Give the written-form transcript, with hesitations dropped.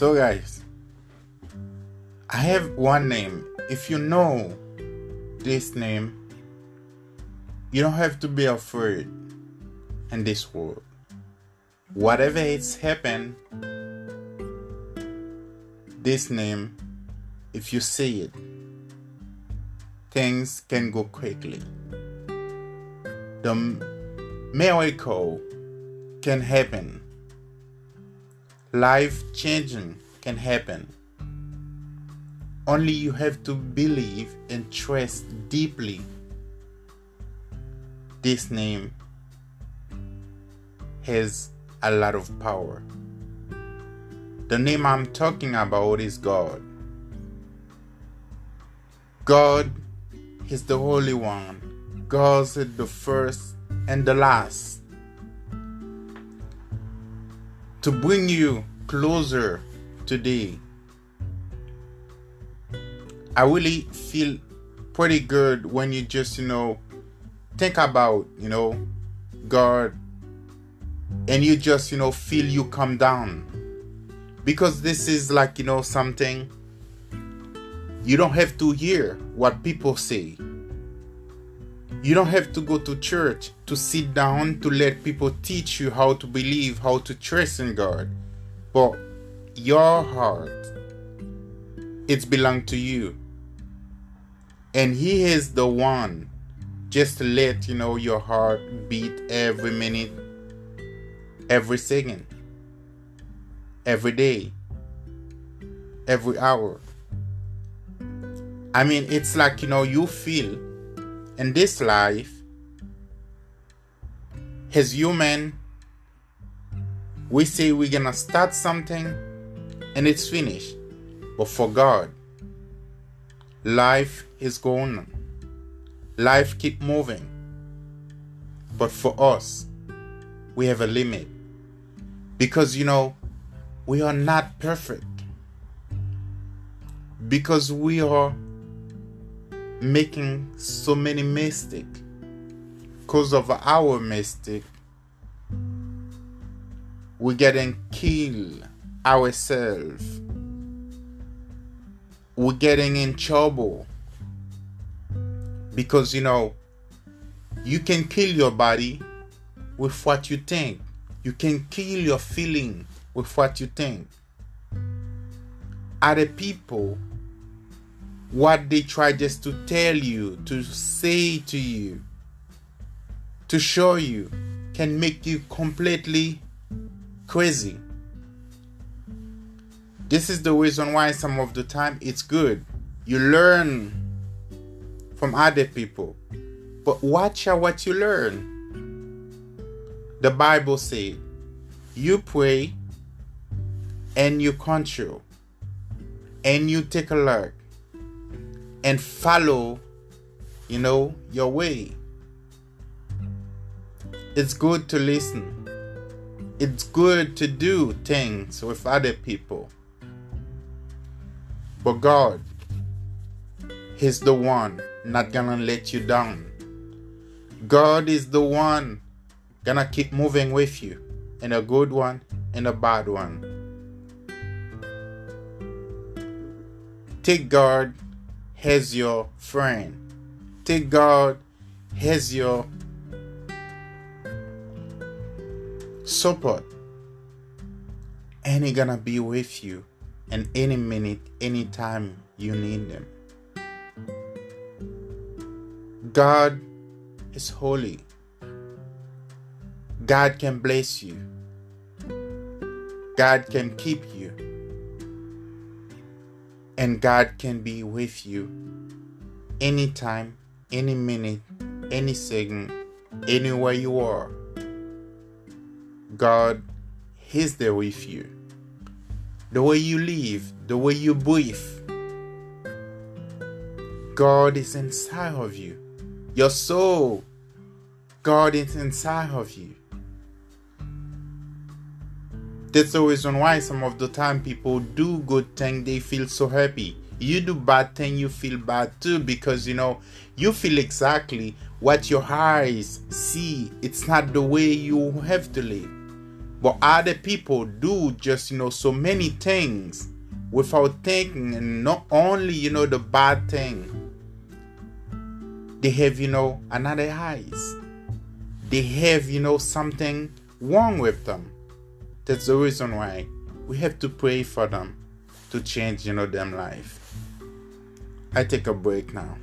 So guys, I have one name. If you know this name, you don't have to be afraid in this world. Whatever it's happened, this name, if you say it, things can go quickly. The miracle can happen. Life changing can happen. Only you have to believe and trust deeply. This name has a lot of power. The name I'm talking about is God. God is the Holy One. God is the first and the last. To bring you closer today. I really feel pretty good when you just, think about, God. And you just, feel you come down. Because this is like, something you don't have to hear what people say. You don't have to go to church to sit down to let people teach you how to believe, how to trust in God. But your heart, it belongs to you. And He is the one. Just let, your heart beat every minute, every second, every day, every hour. I mean, it's like, you feel in this life, as human, we say we're gonna start something and it's finished. But for God, life is going on. Life keep moving. But for us, we have a limit. Because, we are not perfect. Because we are making so many mistakes. Because of our mistake, we're getting killed ourselves. We're getting in trouble. Because, you can kill your body with what you think. You can kill your feeling with what you think. Other people, what they try just to tell you, to say to you, to show you, can make you completely crazy. This is the reason why some of the time it's good. You learn from other people. But watch out what you learn. The Bible said, you pray and you control. And you take a look and follow, your way. It's good to listen. It's good to do things with other people. But God is the one not gonna let you down. God is the one gonna keep moving with you. In a good one, in a bad one. Take God as your friend. Take God as your support. And He's gonna be with you in any minute, any time you need Him. God is holy. God can bless you. God can keep you. And God can be with you anytime, any minute, any second, anywhere you are. God is there with you. The way you live, the way you breathe, God is inside of you. Your soul, God is inside of you. That's the reason why some of the time people do good things, they feel so happy. You do bad thing, you feel bad too, because, you feel exactly what your eyes see. It's not the way you have to live. But other people do just, so many things without thinking, and not only, the bad thing. They have, another eyes. They have, something wrong with them. That's the reason why we have to pray for them to change, their life. I take a break now.